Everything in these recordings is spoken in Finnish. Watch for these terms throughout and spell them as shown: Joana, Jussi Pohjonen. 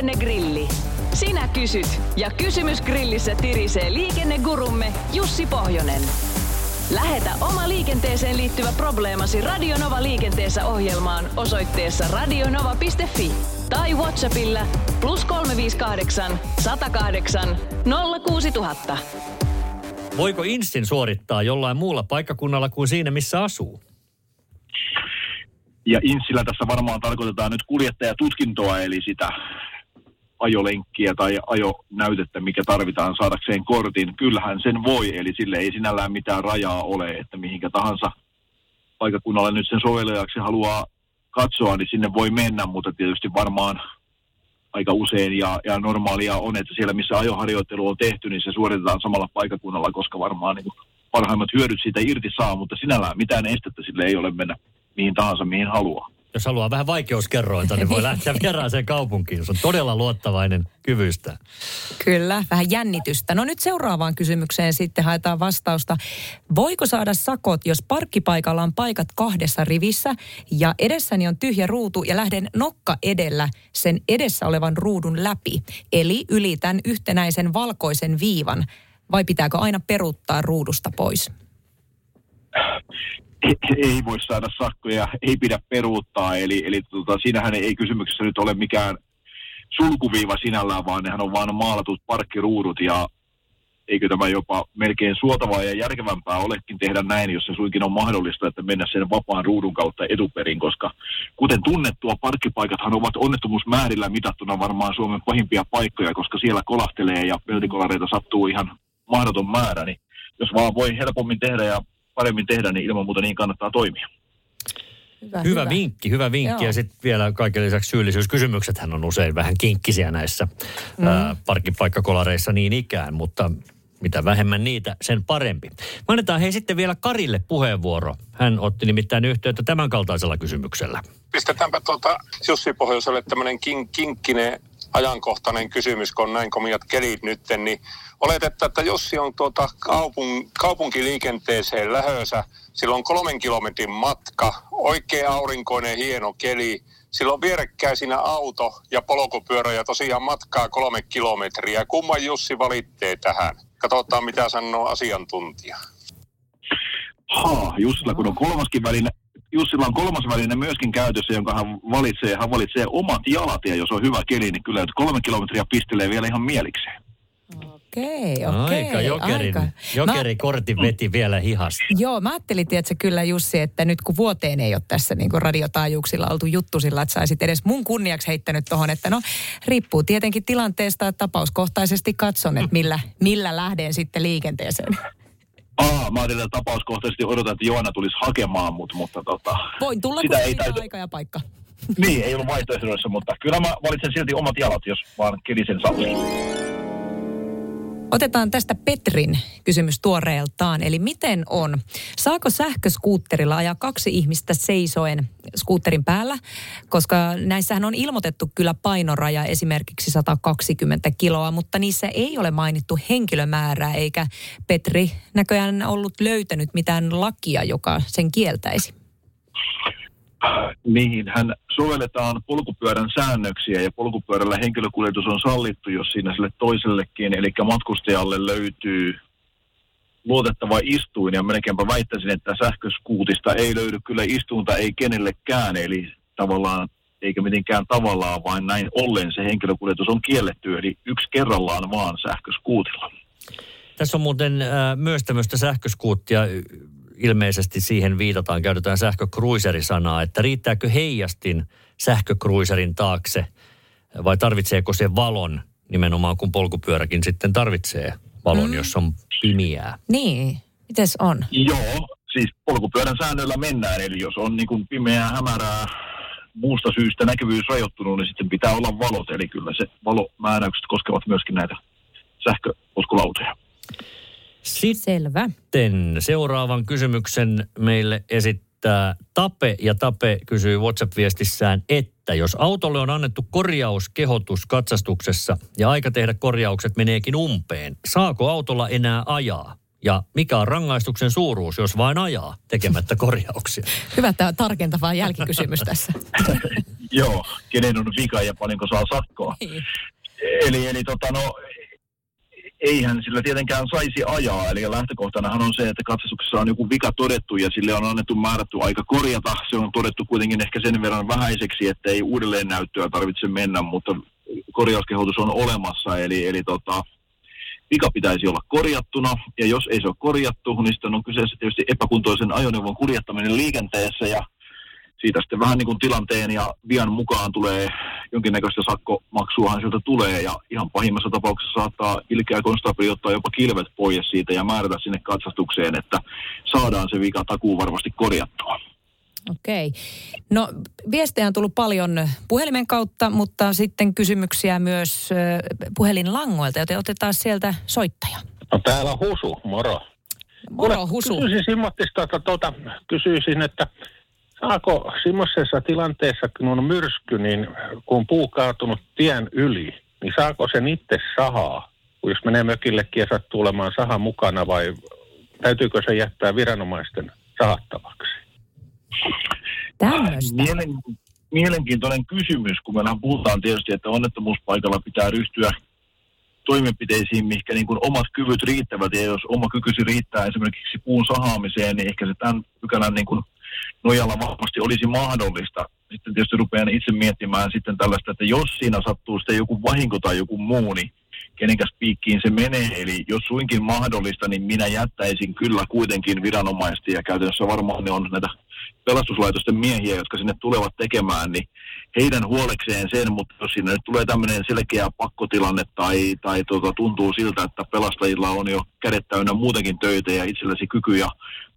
Liikennegrilli. Sinä kysyt ja kysymys grillissä tirisee liikennegurumme Jussi Pohjonen. Lähetä oma liikenteeseen liittyvä probleemasi Radionova liikenteessä ohjelmaan osoitteessa radionova.fi tai WhatsAppilla +358 108 06000. Voiko instin suorittaa jollain muulla paikkakunnalla kuin siinä, missä asuu? Ja instillä tässä varmaan tarkoitetaan nyt kuljettajatutkintoa, eli sitä ajolenkkiä tai ajonäytettä, mikä tarvitaan saadakseen kortin. Kyllähän sen voi, eli sille ei sinällään mitään rajaa ole, että mihinkä tahansa paikkakunnalle nyt sen sovelleaksi haluaa katsoa, niin sinne voi mennä, mutta tietysti varmaan aika usein ja normaalia on, että siellä missä ajoharjoittelu on tehty, niin se suoritetaan samalla paikkakunnalla, koska varmaan niin parhaimmat hyödyt siitä irti saa, mutta sinällään mitään estettä sille ei ole mennä mihin tahansa, mihin haluaa. Jos haluaa vähän vaikeuskerrointa, niin voi lähteä vieraaseen kaupunkiin. Se on todella luottavainen kyvystä. Kyllä, vähän jännitystä. No nyt seuraavaan kysymykseen sitten haetaan vastausta. Voiko saada sakot, jos parkkipaikalla on paikat kahdessa rivissä ja edessäni on tyhjä ruutu ja lähden nokka edellä sen edessä olevan ruudun läpi? Eli ylitän yhtenäisen valkoisen viivan. Vai pitääkö aina peruuttaa ruudusta pois? Ei voi saada sakkoja, ei pidä peruuttaa, eli siinähän ei kysymyksessä nyt ole mikään sulkuviiva sinällään, vaan nehän on vaan maalatut parkkiruudut, ja eikö tämä jopa melkein suotavaa ja järkevämpää olekin tehdä näin, jos se suinkin on mahdollista, että mennä sen vapaan ruudun kautta etuperin, koska kuten tunnettua, parkkipaikathan ovat onnettomuusmäärillä mitattuna varmaan Suomen pahimpia paikkoja, koska siellä kolahtelee ja peltikolareita sattuu ihan mahdoton määrä, niin jos vaan voi helpommin tehdä ja paremmin tehdä, niin ilman muuta niin kannattaa toimia. Hyvä vinkki. Joo. Ja sitten vielä kaiken lisäksi syyllisyyskysymyksethän on usein vähän kinkkisiä näissä parkkipaikkakolareissa niin ikään, mutta mitä vähemmän niitä, sen parempi. Me annetaan hei sitten vielä Karille puheenvuoro. Hän otti nimittäin yhteyttä tämän kaltaisella kysymyksellä. Pistetäänpä Jussi Pohjoiselle tämmöinen kinkkinen ajankohtainen kysymys, kun on näin komiat kelit nytten, niin oletetta, että Jussi on kaupunkiliikenteeseen lähössä, sillä on 3 kilometrin matka, oikea aurinkoinen hieno keli, sillä on vierekkäisinä auto ja polkupyörä ja tosiaan matkaa 3 kilometriä. Kumman Jussi valittee tähän? Katsotaan, mitä sanoo asiantuntija. Jussilla kun on kolmaskin väline. Jussilla on kolmas väline myöskin käytössä, jonka hän valitsee omat jalat, ja jos on hyvä keli, niin kyllä 3 kilometriä pistelee vielä ihan mielikseen. Okei. Jokeri kortin veti vielä hihasta. Joo, mä ajattelin, tiedätkö kyllä Jussi, että nyt kun vuoteen ei ole tässä niin kuin radiotaajuuksilla oltu juttu sillä, että saisit edes mun kunniaksi heittänyt tohon, että no riippuu tietenkin tilanteesta, että tapauskohtaisesti katson, että millä lähden sitten liikenteeseen. Mä ajattelin, että tapauskohtaisesti odotan, että Joana tulisi hakemaan mut, mutta voin tulla, kun ei aika ja paikka. Niin, ei ollut vaihtoehdoissa, mutta kyllä mä valitsen silti omat jalat, jos vaan kelisen sallii. Otetaan tästä Petrin kysymys tuoreeltaan. Eli miten on? Saako sähköskuutterilla ajaa 2 ihmistä seisoen skuutterin päällä? Koska näissähän on ilmoitettu kyllä painoraja esimerkiksi 120 kiloa, mutta niissä ei ole mainittu henkilömäärää, eikä Petri näköjään ollut löytänyt mitään lakia, joka sen kieltäisi. Niihinhän sovelletaan polkupyörän säännöksiä, ja polkupyörällä henkilökuljetus on sallittu, jos siinä sille toisellekin, eli matkustajalle löytyy luotettava istuin, ja melkeinpä väittäisin, että sähköskuutista ei löydy kyllä istuinta, ei kenellekään, eli tavallaan, eikä mitenkään tavallaan, vaan näin ollen se henkilökuljetus on kielletty, eli yksi kerrallaan vaan sähköskuutilla. Tässä on muuten myös tämmöistä sähköskuuttia. Ilmeisesti siihen viitataan, käytetään sähkökruiseri-sanaa, että riittääkö heijastin sähkökruiserin taakse vai tarvitseeko se valon nimenomaan, kun polkupyöräkin sitten tarvitsee valon, jos on pimiää. Niin, mites on? Joo, siis polkupyörän säännöillä mennään, eli jos on niin kuin pimeää, hämärää, muusta syystä näkyvyys rajoittunut, niin sitten pitää olla valot, eli kyllä se valomääräykset koskevat myöskin näitä sähköpotkulautoja. Sitten seuraavan kysymyksen meille esittää Tape, ja Tape kysyy WhatsApp-viestissään, että jos autolle on annettu korjauskehotus katsastuksessa ja aika tehdä korjaukset meneekin umpeen, saako autolla enää ajaa? Ja mikä on rangaistuksen suuruus, jos vain ajaa tekemättä korjauksia? Hyvä tämä tarkentavaa jälkikysymys tässä. Joo, kenen on vika ja paljonko saa sakkoa. Eli eihän sillä tietenkään saisi ajaa, eli lähtökohtanahan on se, että katsastuksessa on joku vika todettu ja sille on annettu määrätty aika korjata. Se on todettu kuitenkin ehkä sen verran vähäiseksi, että ei uudelleen näyttöä tarvitse mennä, mutta korjauskehotus on olemassa, eli vika pitäisi olla korjattuna, ja jos ei se ole korjattu, niin sitten on kyseessä tietysti epäkuntoisen ajoneuvon kuljettaminen liikenteessä, ja siitä sitten vähän niin kuin tilanteen ja vian mukaan tulee jonkinnäköistä sakkomaksuahan sieltä tulee, ja ihan pahimmassa tapauksessa saattaa ilkeä konstaapeli ottaa jopa kilvet pois siitä ja määrätä sinne katsastukseen, että saadaan se vika takuu varmasti korjattua. Okei. No viestejä on tullut paljon puhelimen kautta, mutta sitten kysymyksiä myös puhelinlangoilta, joten otetaan sieltä soittaja. No täällä on Husu, moro. Moro Husu. Kysyisin, että saako semmoisessa tilanteessa, kun on myrsky, niin kun on puu kaatunut tien yli, niin saako sen itse sahaa? Jos menee mökillekin ja sattuu olemaan saha mukana vai täytyykö se jättää viranomaisten sahattavaksi? Mielenkiintoinen kysymys, kun mehän puhutaan tietysti, että onnettomuuspaikalla pitää ryhtyä toimenpiteisiin, mihinkä niin kuin omat kyvyt riittävät, ja jos oma kykysi riittää esimerkiksi puun sahaamiseen, niin ehkä se tämän pykälän niin kuin nojalla varmasti olisi mahdollista. Sitten tietysti rupean itse miettimään sitten tällaista, että jos siinä sattuu sitten joku vahinko tai joku muu, niin kenenkäs piikkiin se menee. Eli jos suinkin mahdollista, niin minä jättäisin kyllä kuitenkin viranomaisesti, ja käytännössä varmaan ne on näitä pelastuslaitosten miehiä, jotka sinne tulevat tekemään, niin heidän huolekseen sen, mutta jos siinä nyt tulee tämmöinen selkeä pakkotilanne tai tuntuu siltä, että pelastajilla on jo kädet täynnä muutenkin töitä ja itselläsi kyky ja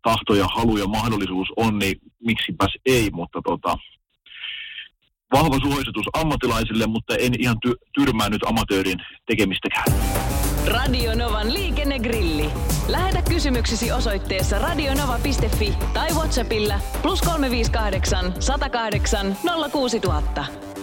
tahto ja halu ja mahdollisuus on, niin miksipäs ei, mutta vahva suositus ammattilaisille, mutta en ihan tyrmää nyt amatöörin tekemistäkään. Radio Novan liikennegrilli. Lähetä kysymyksesi osoitteessa radionova.fi tai WhatsAppilla +358 108 06000.